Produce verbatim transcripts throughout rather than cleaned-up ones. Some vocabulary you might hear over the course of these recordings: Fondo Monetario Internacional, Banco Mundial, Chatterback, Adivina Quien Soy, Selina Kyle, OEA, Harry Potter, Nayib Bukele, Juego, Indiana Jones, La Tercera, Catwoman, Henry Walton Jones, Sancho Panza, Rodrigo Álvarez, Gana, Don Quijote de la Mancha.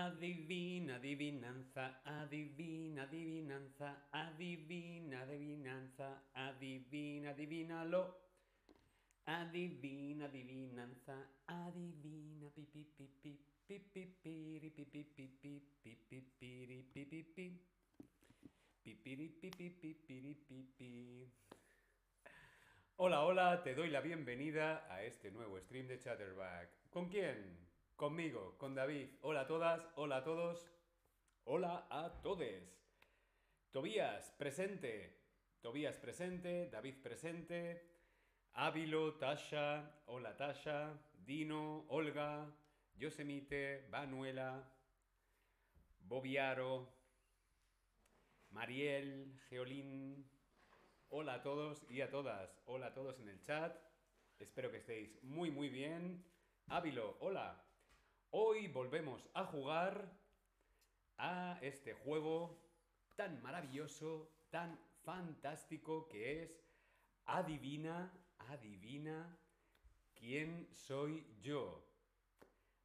Adivina, adivinanza, adivina, adivinanza, adivina, adivinanza, adivina, adivínalo. Adivina, adivinanza, adivina, pipi, pipi, pipi, piri, pipi, pipi, pipi, piri, pipi, pipi, pipiri, pipi, pipiri, pipi. Hola, hola, te doy la bienvenida a este nuevo stream de Chatterback. ¿Con quién? Conmigo, con David. Hola a todas, hola a todos, hola a todes. Tobías, presente. Tobías, presente. David, presente. Ávilo, Tasha. Hola, Tasha. Dino, Olga, Yosemite, Manuela, Bobiaro, Mariel, Geolín. Hola a todos y a todas. Hola a todos en el chat. Espero que estéis muy, muy bien. Ávilo, hola. Hoy volvemos a jugar a este juego tan maravilloso, tan fantástico que es Adivina, adivina quién soy yo.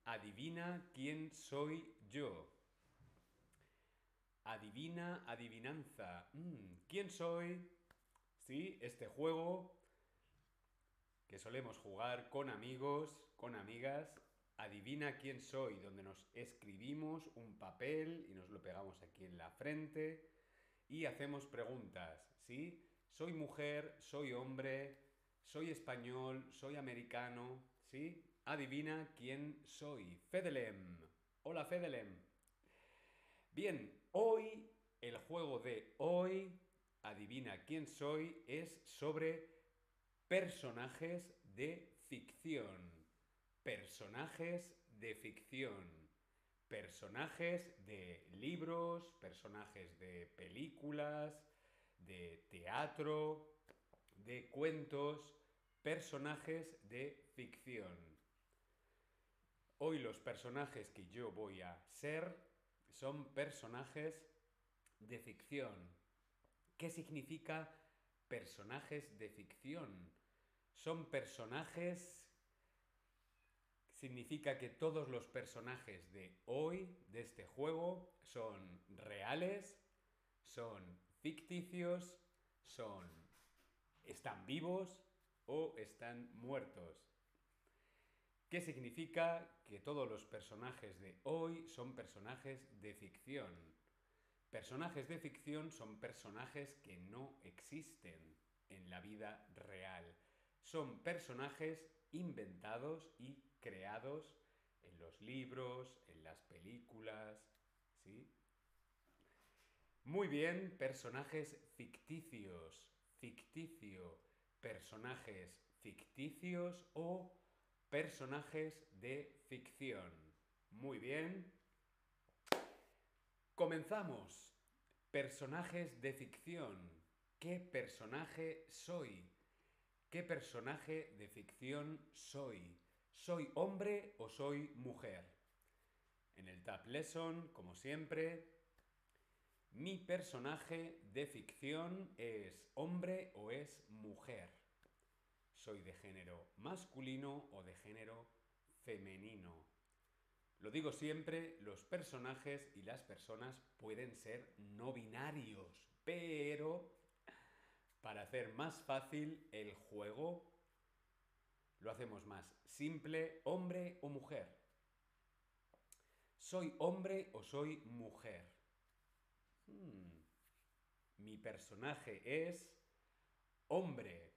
Adivina quién soy yo. Adivina, adivinanza. Mm, ¿quién soy? Sí, este juego que solemos jugar con amigos, con amigas. Adivina quién soy, donde nos escribimos un papel y nos lo pegamos aquí en la frente y hacemos preguntas, ¿sí? Soy mujer, soy hombre, soy español, soy americano, ¿sí? Adivina quién soy. Fedelem. Hola, Fedelem. Bien, hoy, el juego de hoy, Adivina quién soy, es sobre personajes de ficción. Personajes de ficción. Personajes de libros, personajes de películas, de teatro, de cuentos, personajes de ficción. Hoy los personajes que yo voy a ser son personajes de ficción. ¿Qué significa personajes de ficción? Son personajes... Significa que todos los personajes de hoy, de este juego, son reales, son ficticios, son... están vivos o están muertos. ¿Qué significa que todos los personajes de hoy son personajes de ficción? Personajes de ficción son personajes que no existen en la vida real. Son personajes inventados y creados en los libros, en las películas, ¿sí? Muy bien, personajes ficticios, ficticio, personajes ficticios o personajes de ficción. Muy bien. Comenzamos. Personajes de ficción. ¿Qué personaje soy? ¿Qué personaje de ficción soy? ¿Soy hombre o soy mujer? En el Tab Lesson, como siempre, mi personaje de ficción es hombre o es mujer. Soy de género masculino o de género femenino. Lo digo siempre, los personajes y las personas pueden ser no binarios, pero para hacer más fácil el juego, lo hacemos más simple, hombre o mujer. ¿Soy hombre o soy mujer? Hmm. Mi personaje es hombre.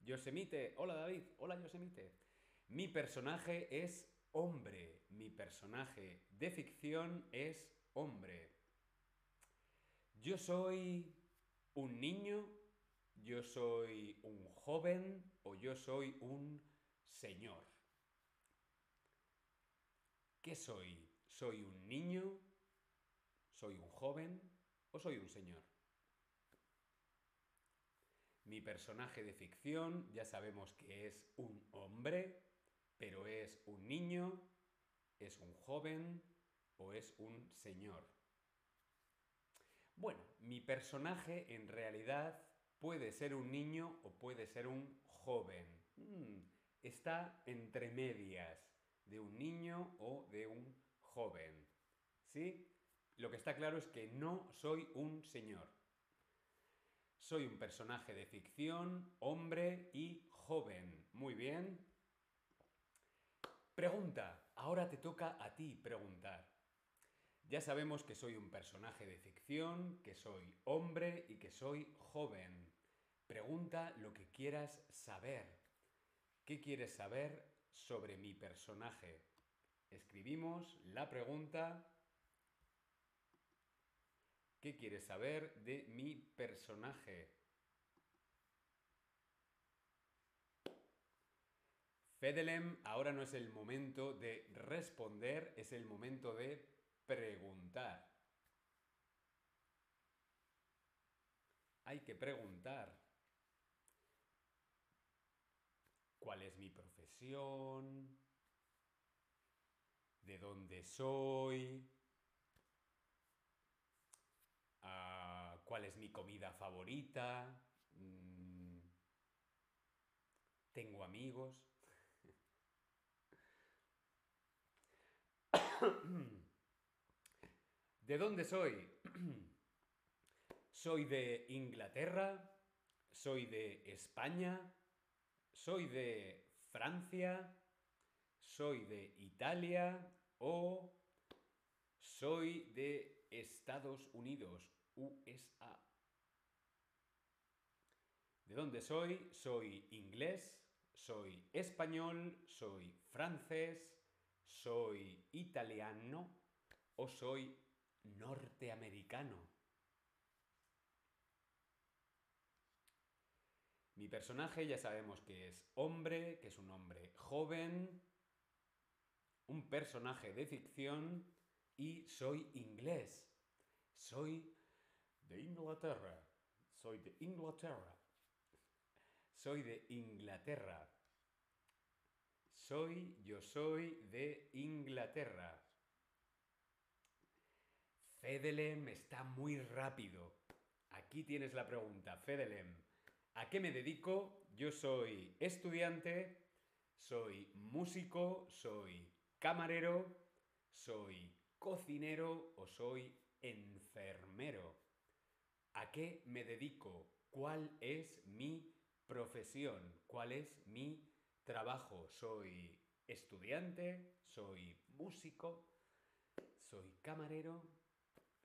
Yosemite. Hola, David. Hola, Yosemite. Mi personaje es hombre. Mi personaje de ficción es hombre. Yo soy un niño. Yo soy un joven o yo soy un señor. ¿Qué soy? ¿Soy un niño? ¿Soy un joven? ¿O soy un señor? Mi personaje de ficción ya sabemos que es un hombre, pero es un niño, es un joven o es un señor. Bueno, mi personaje en realidad puede ser un niño o puede ser un joven. Hmm. Está entre medias de un niño o de un joven. ¿sí? Lo que está claro es que no soy un señor. Soy un personaje de ficción, hombre y joven. Muy bien. Pregunta. Ahora te toca a ti preguntar. Ya sabemos que soy un personaje de ficción, que soy hombre y que soy joven. Pregunta lo que quieras saber. ¿Qué quieres saber sobre mi personaje? Escribimos la pregunta. ¿Qué quieres saber de mi personaje? Fedelem, ahora no es el momento de responder, es el momento de preguntar. Hay que preguntar. ¿Cuál es mi profesión? ¿De dónde soy? Uh, ¿Cuál es mi comida favorita? Mm. ¿Tengo amigos? ¿De dónde soy? ¿Soy de Inglaterra? ¿Soy de España? ¿Soy de Francia? ¿Soy de Italia? ¿O soy de Estados Unidos, U S A? ¿De dónde soy? Soy inglés, soy español, soy francés, soy italiano o soy norteamericano. Mi personaje ya sabemos que es hombre, que es un hombre joven, un personaje de ficción y soy inglés. Soy de Inglaterra. Soy de Inglaterra. Soy de Inglaterra. Soy, yo soy de Inglaterra. Fedelem está muy rápido. Aquí tienes la pregunta, Fedelem. ¿A qué me dedico? Yo soy estudiante, soy músico, soy camarero, soy cocinero o soy enfermero. ¿A qué me dedico? ¿Cuál es mi profesión? ¿Cuál es mi trabajo? Soy estudiante, soy músico, soy camarero,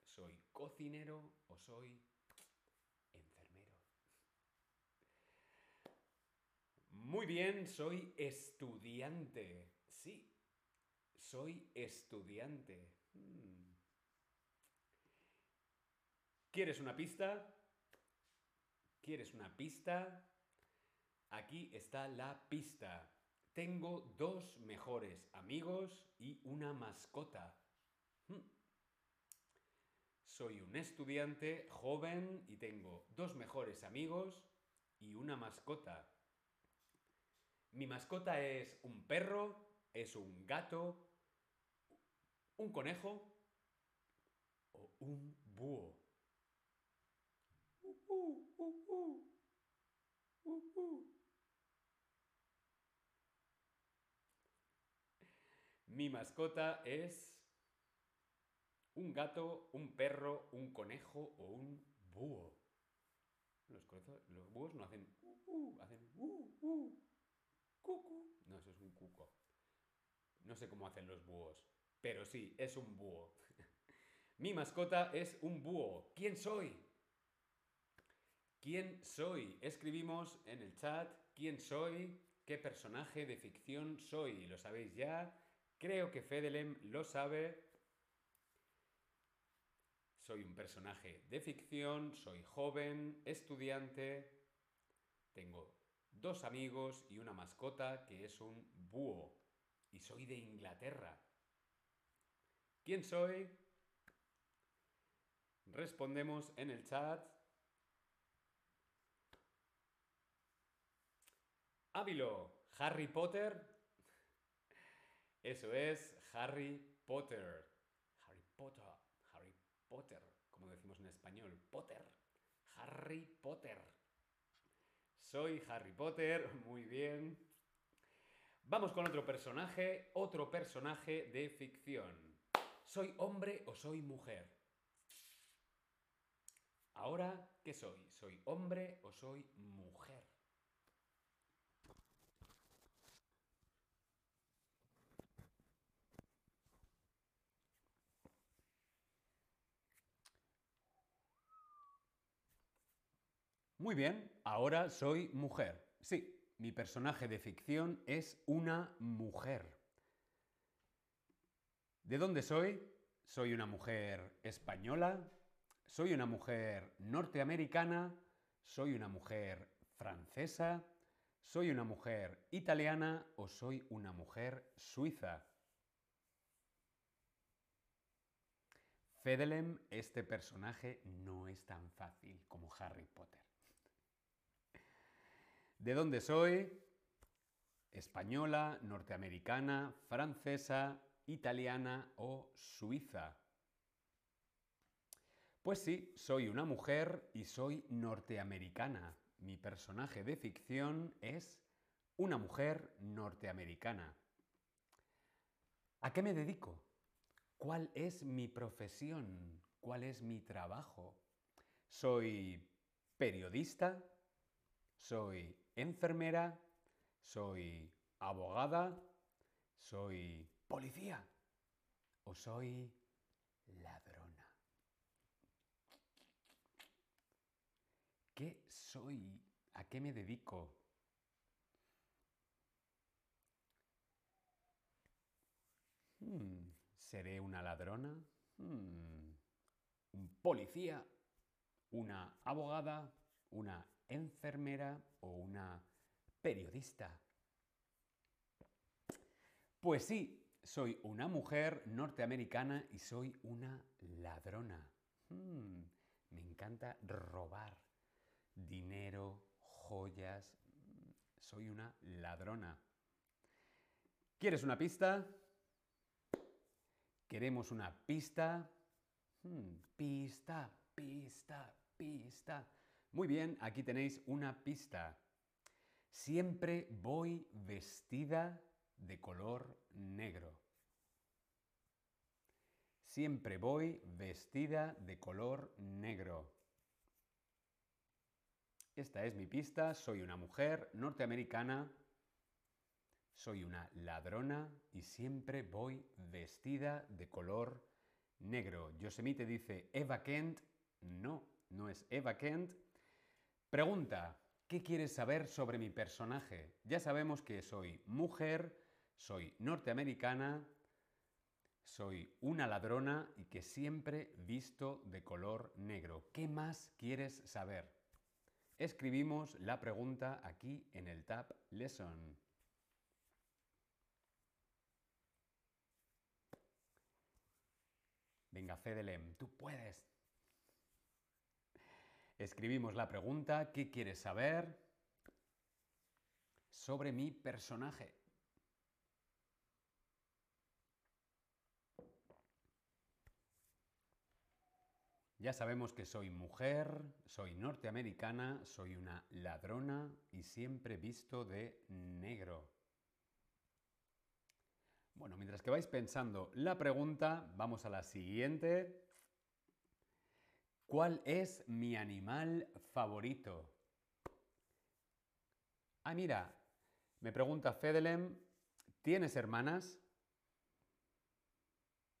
soy cocinero o soy enfermero. Muy bien, soy estudiante. Sí, soy estudiante. Hmm. ¿Quieres una pista? ¿Quieres una pista? Aquí está la pista. Tengo dos mejores amigos y una mascota. Hmm. Soy un estudiante joven y tengo dos mejores amigos y una mascota. Mi mascota es un perro, es un gato, un conejo o un búho. Uh, uh, uh, uh. Uh, uh. Mi mascota es un gato, un perro, un conejo o un búho. Los, los búhos no hacen uh, uh, hacen uh, uh. Cucu. No, eso es un cuco. No sé cómo hacen los búhos, pero sí, es un búho. Mi mascota es un búho. ¿Quién soy? ¿Quién soy? Escribimos en el chat quién soy, qué personaje de ficción soy. ¿Lo sabéis ya? Creo que Fedelem lo sabe. Soy un personaje de ficción, soy joven, estudiante, tengo dos amigos y una mascota que es un búho. Y soy de Inglaterra. ¿Quién soy? Respondemos en el chat. Ávilo, Harry Potter. Eso es, Harry Potter. Harry Potter, Harry Potter, como decimos en español, Potter. Harry Potter. Soy Harry Potter, muy bien. Vamos con otro personaje, otro personaje de ficción. ¿Soy hombre o soy mujer? Ahora, ¿qué soy? ¿Soy hombre o soy mujer? Muy bien, ahora soy mujer. Sí, mi personaje de ficción es una mujer. ¿De dónde soy? ¿Soy una mujer española? ¿Soy una mujer norteamericana? ¿Soy una mujer francesa? ¿Soy una mujer italiana o soy una mujer suiza? Fedelem, este personaje no es tan fácil como Harry Potter. ¿De dónde soy? Española, norteamericana, francesa, italiana o suiza. Pues sí, soy una mujer y soy norteamericana. Mi personaje de ficción es una mujer norteamericana. ¿A qué me dedico? ¿Cuál es mi profesión? ¿Cuál es mi trabajo? ¿Soy periodista? ¿Soy enfermera? ¿Soy abogada? ¿Soy policía? ¿O soy ladrona? ¿Qué soy? ¿A qué me dedico? Hmm, ¿seré una ladrona? Hmm, ¿un policía? ¿Una abogada? ¿Una enfermera? ¿O una periodista? Pues sí. Soy una mujer norteamericana y soy una ladrona. Hmm, me encanta robar dinero, joyas. Soy una ladrona. ¿Quieres una pista? ¿Queremos una pista? Hmm, pista, pista, pista. Muy bien, aquí tenéis una pista. Siempre voy vestida de color negro. Siempre voy vestida de color negro. Esta es mi pista. Soy una mujer norteamericana. Soy una ladrona y siempre voy vestida de color negro. Yosemite dice Eva Kent. No, no es Eva Kent. Pregunta: ¿qué quieres saber sobre mi personaje? Ya sabemos que soy mujer, soy norteamericana, soy una ladrona y que siempre visto de color negro. ¿Qué más quieres saber? Escribimos la pregunta aquí en el Tab Lesson. Venga, Fedelem, tú puedes. Escribimos la pregunta, ¿qué quieres saber sobre mi personaje? Ya sabemos que soy mujer, soy norteamericana, soy una ladrona y siempre visto de negro. Bueno, mientras que vais pensando la pregunta, vamos a la siguiente. ¿Cuál es mi animal favorito? Ah, mira, me pregunta Fedelem, ¿tienes hermanas?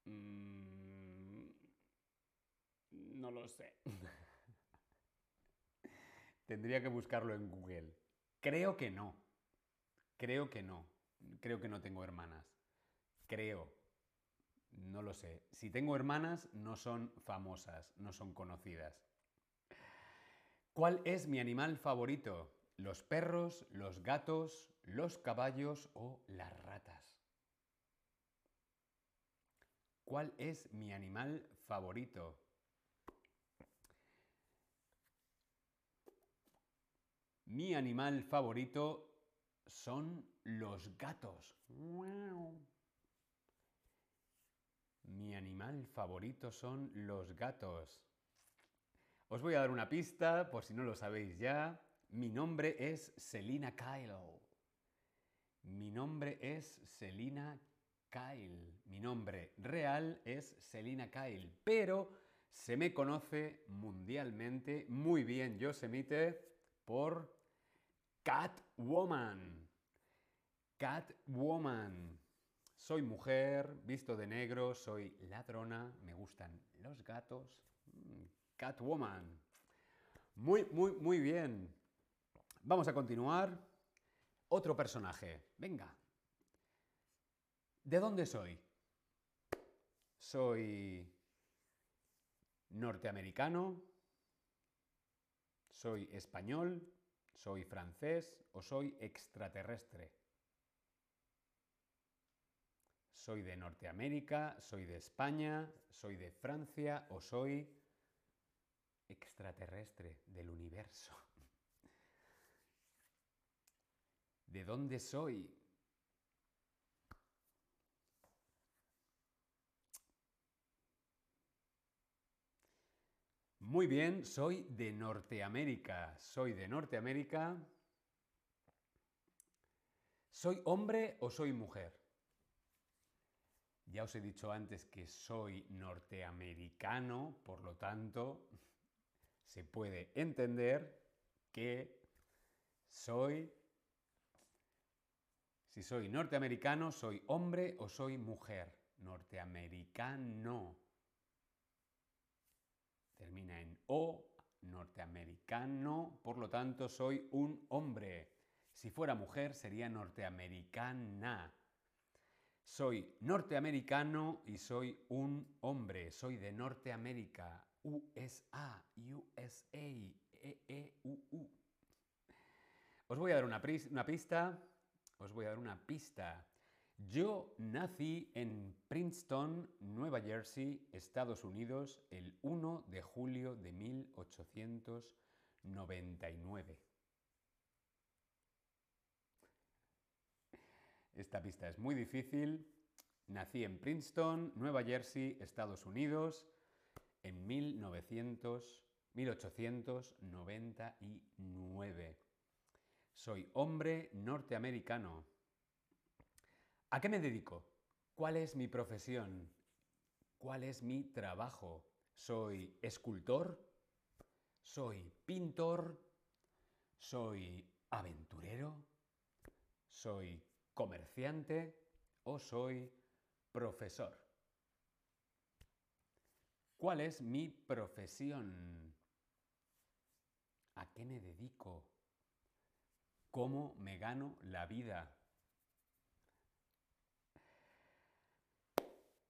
Mm, no lo sé. Tendría que buscarlo en Google. Creo que no. Creo que no. Creo que no tengo hermanas. Creo. No lo sé. Si tengo hermanas, no son famosas, no son conocidas. ¿Cuál es mi animal favorito? ¿Los perros, los gatos, los caballos o las ratas? ¿Cuál es mi animal favorito? Mi animal favorito son los gatos. ¡Miau! Mi animal favorito son los gatos. Os voy a dar una pista, por si no lo sabéis ya. Mi nombre es Selina Kyle. Mi nombre es Selina Kyle. Mi nombre real es Selina Kyle, pero se me conoce mundialmente muy bien, Yosemite, por Catwoman. Catwoman. Soy mujer, visto de negro, soy ladrona, me gustan los gatos. Catwoman. Muy, muy, muy bien. Vamos a continuar. Otro personaje. Venga. ¿De dónde soy? Soy norteamericano, soy español, soy francés o soy extraterrestre. Soy de Norteamérica, soy de España, soy de Francia o soy extraterrestre del universo. ¿De dónde soy? Muy bien, soy de Norteamérica. Soy de Norteamérica. ¿Soy hombre o soy mujer? Ya os he dicho antes que soy norteamericano, por lo tanto, se puede entender que soy... Si soy norteamericano, ¿soy hombre o soy mujer? Norteamericano. Termina en O, norteamericano, por lo tanto, soy un hombre. Si fuera mujer, sería norteamericana. Soy norteamericano y soy un hombre. Soy de Norteamérica. U S A, U S A, E E U U. Os voy a dar una, una pista... Os voy a dar una pista. Yo nací en Princeton, Nueva Jersey, Estados Unidos, el uno de julio de mil ochocientos noventa y nueve. Esta pista es muy difícil. Nací en Princeton, Nueva Jersey, Estados Unidos, en mil ochocientos noventa y nueve. Soy hombre norteamericano. ¿A qué me dedico? ¿Cuál es mi profesión? ¿Cuál es mi trabajo? ¿Soy escultor? ¿Soy pintor? ¿Soy aventurero? ¿Soy comerciante? ¿O soy profesor? ¿Cuál es mi profesión? ¿A qué me dedico? ¿Cómo me gano la vida?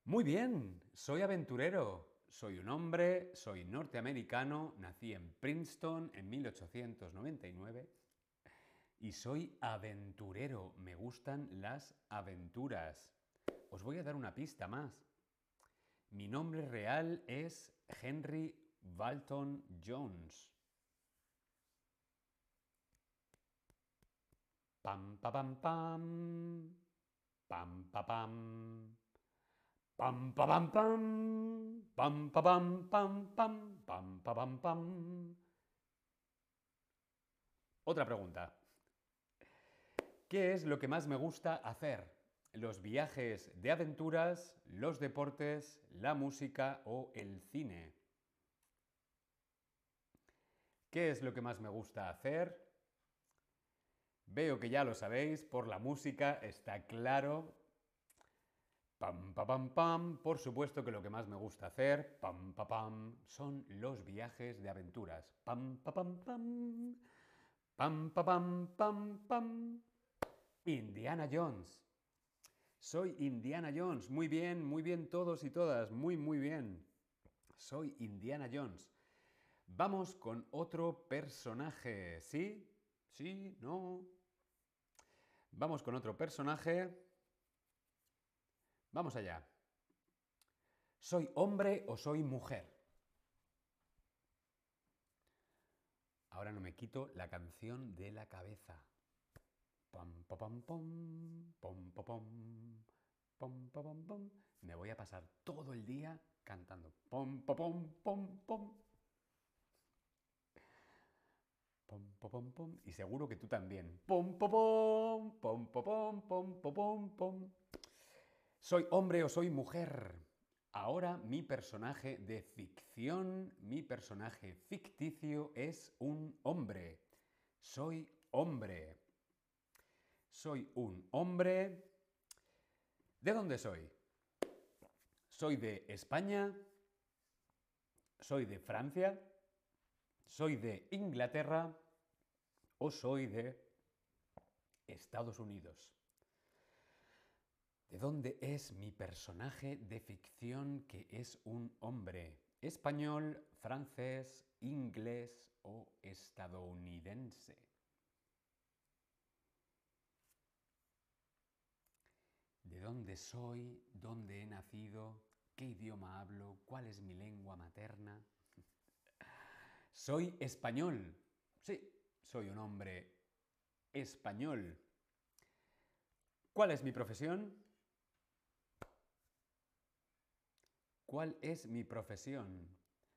Muy bien, soy aventurero, soy un hombre, soy norteamericano, nací en Princeton en mil ochocientos noventa y nueve y soy aventurero, me gustan las aventuras. Os voy a dar una pista más. Mi nombre real es Henry Walton Jones. Pam, pa, pam, pam, pam, pa, pam, pam, pa, pam, pam, pam, pa, pam, pam, pam, pam, pa, pam, pam. Otra pregunta. ¿Qué es lo que más me gusta hacer? ¿Los viajes de aventuras, los deportes, la música o el cine? ¿Qué es lo que más me gusta hacer? Veo que ya lo sabéis, por la música está claro. Pam, pa, pam, pam. Por supuesto que lo que más me gusta hacer, pam, pa, pam, son los viajes de aventuras. Pam, pa, pam, pam. Pam, pa, pam, pam, pam. Indiana Jones. Soy Indiana Jones. Muy bien, muy bien todos y todas. Muy, muy bien. Soy Indiana Jones. Vamos con otro personaje, ¿sí? Sí, no. Vamos con otro personaje. Vamos allá. ¿Soy hombre o soy mujer? Ahora no me quito la canción de la cabeza. Pom, pom, pom, pom, pom, pom, pom, pom, pom. Me voy a pasar todo el día cantando. Pom, pom, pom, pom, pom. Pom, pom, pom, pom. Y seguro que tú también. Pom, pom, pom, pom, pom, pom, pom, pom, pom. Soy hombre o soy mujer. Ahora mi personaje de ficción, mi personaje ficticio es un hombre. Soy hombre. Soy un hombre. ¿De dónde soy? Soy de España. Soy de Francia. Soy de Inglaterra. O soy de Estados Unidos. ¿De dónde es mi personaje de ficción que es un hombre? ¿Español, francés, inglés o estadounidense? ¿De dónde soy? ¿Dónde he nacido? ¿Qué idioma hablo? ¿Cuál es mi lengua materna? Soy español. Sí, soy un hombre español. ¿Cuál es mi profesión? ¿Cuál es mi profesión?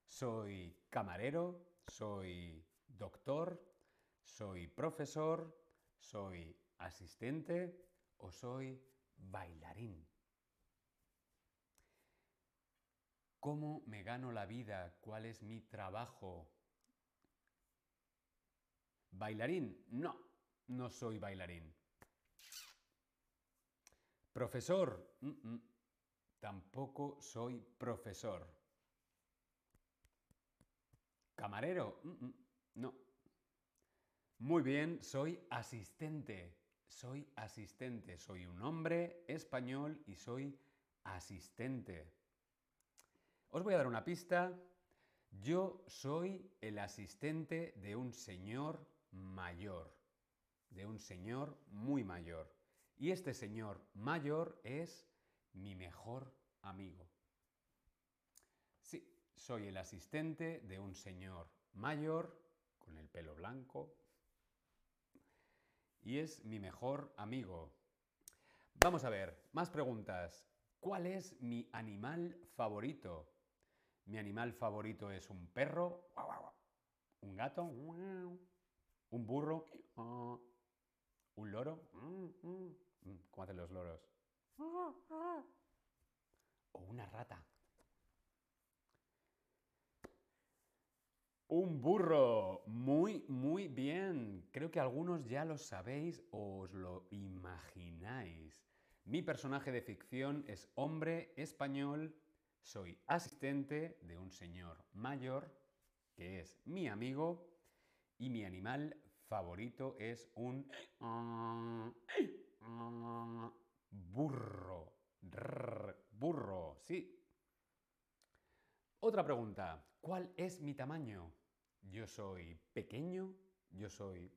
Soy camarero, soy doctor, soy profesor, soy asistente o soy bailarín. ¿Cómo me gano la vida? ¿Cuál es mi trabajo? ¿Bailarín? No, no soy bailarín. ¿Profesor? Mm-mm. Tampoco soy profesor. ¿Camarero? Mm-mm. No. Muy bien, soy asistente. Soy asistente. Soy un hombre español y soy asistente. Os voy a dar una pista. Yo soy el asistente de un señor mayor. De un señor muy mayor. Y este señor mayor es mi mejor amigo. Sí, soy el asistente de un señor mayor, con el pelo blanco, y es mi mejor amigo. Vamos a ver, más preguntas. ¿Cuál es mi animal favorito? Mi animal favorito es un perro, un gato, un burro, un loro. ¿Cómo hacen los loros? O una rata. Un burro. Muy, muy bien. Creo que algunos ya lo sabéis o os lo imagináis. Mi personaje de ficción es hombre español. Soy asistente de un señor mayor, que es mi amigo. Y mi animal favorito es un burro. Burro, sí. Otra pregunta. ¿Cuál es mi tamaño? ¿Yo soy pequeño? ¿Yo soy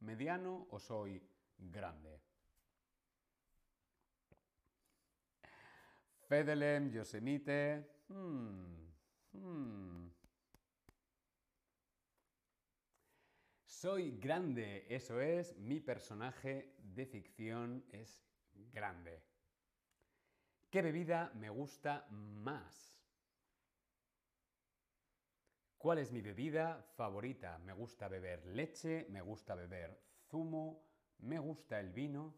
mediano o soy grande? Fedelem, Yosemite. Hmm. Hmm. Soy grande, eso es. Mi personaje de ficción es grande. ¿Qué bebida me gusta más? ¿Cuál es mi bebida favorita? Me gusta beber leche, me gusta beber zumo, me gusta el vino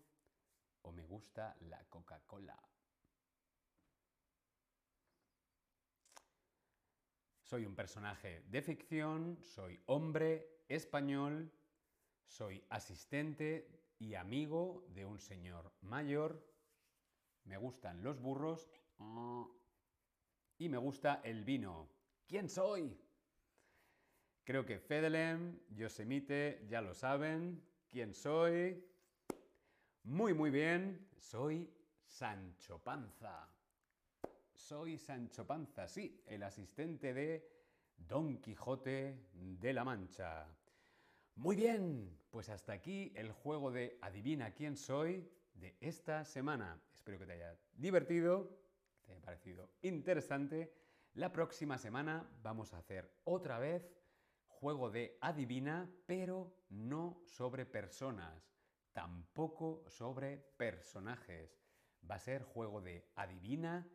o me gusta la Coca-Cola. Soy un personaje de ficción, soy hombre español, soy asistente y amigo de un señor mayor. Me gustan los burros y me gusta el vino. ¿Quién soy? Creo que Fedelem, Yosemite, ya lo saben. ¿Quién soy? Muy, muy bien. Soy Sancho Panza. Soy Sancho Panza, sí, el asistente de Don Quijote de la Mancha. Muy bien, pues hasta aquí el juego de Adivina Quién Soy de esta semana. Espero que te haya divertido, que te haya parecido interesante. La próxima semana vamos a hacer otra vez juego de adivina, pero no sobre personas, tampoco sobre personajes. Va a ser juego de adivina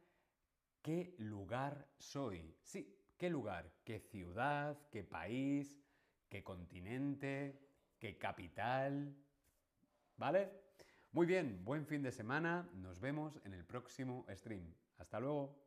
qué lugar soy. Sí, qué lugar, qué ciudad, qué país, qué continente, qué capital. ¿Vale? Muy bien, buen fin de semana. Nos vemos en el próximo stream. ¡Hasta luego!